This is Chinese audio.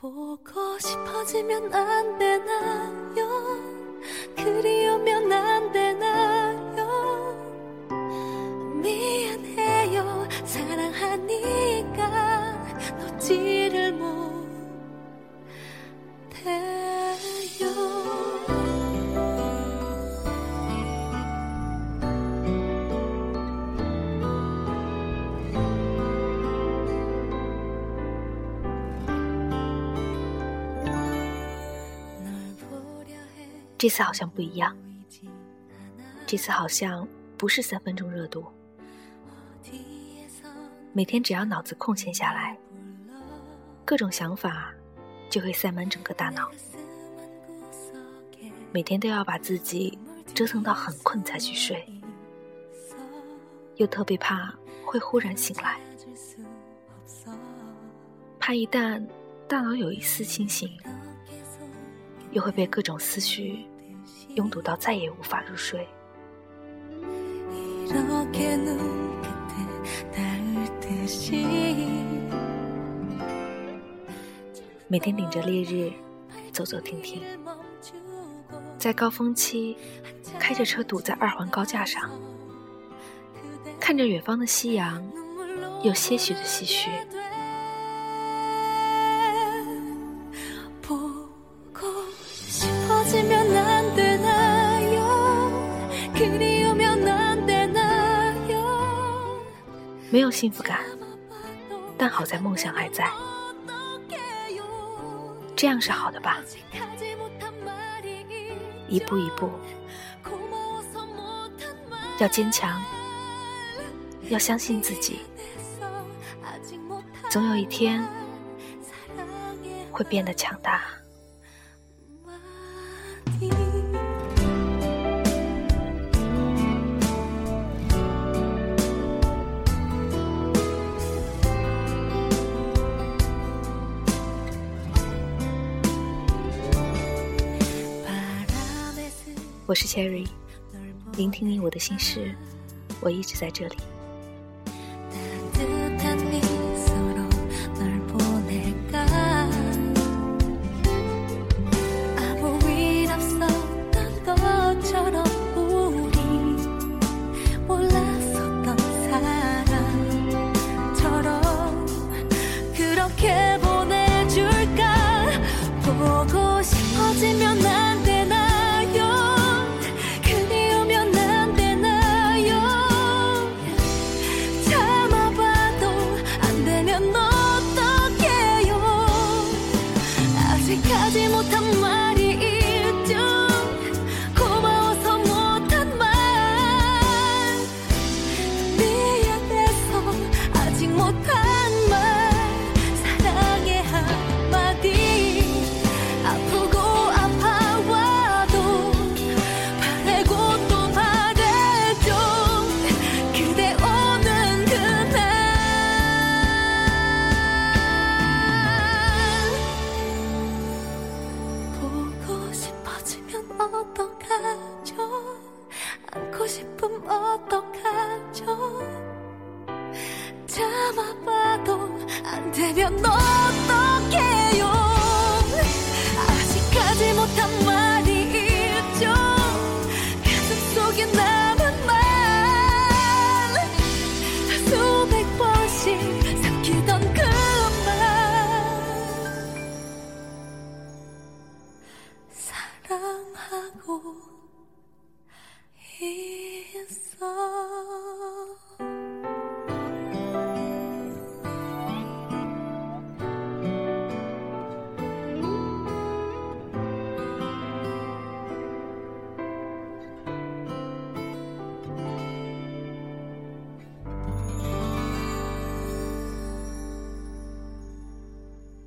보고 싶어지면 안 되나요? 그리우면 안 되나요? 미안해요 사랑하니까 놓지를 못해요.这次好像不一样，这次好像不是3分钟热度。每天只要脑子空闲下来，各种想法就会塞满整个大脑，每天都要把自己折腾到很困才去睡，又特别怕会忽然醒来，怕一旦大脑有一丝清醒，又会被各种思绪拥堵到再也无法入睡。每天顶着烈日走走停停，在高峰期开着车堵在2环高架上，看着远方的夕阳，有些许的唏嘘。没有幸福感，但好在梦想还在，这样是好的吧？一步一步，要坚强，要相信自己，总有一天会变得强大。我是 Cherry， 聆听你我的心事，我一直在这里。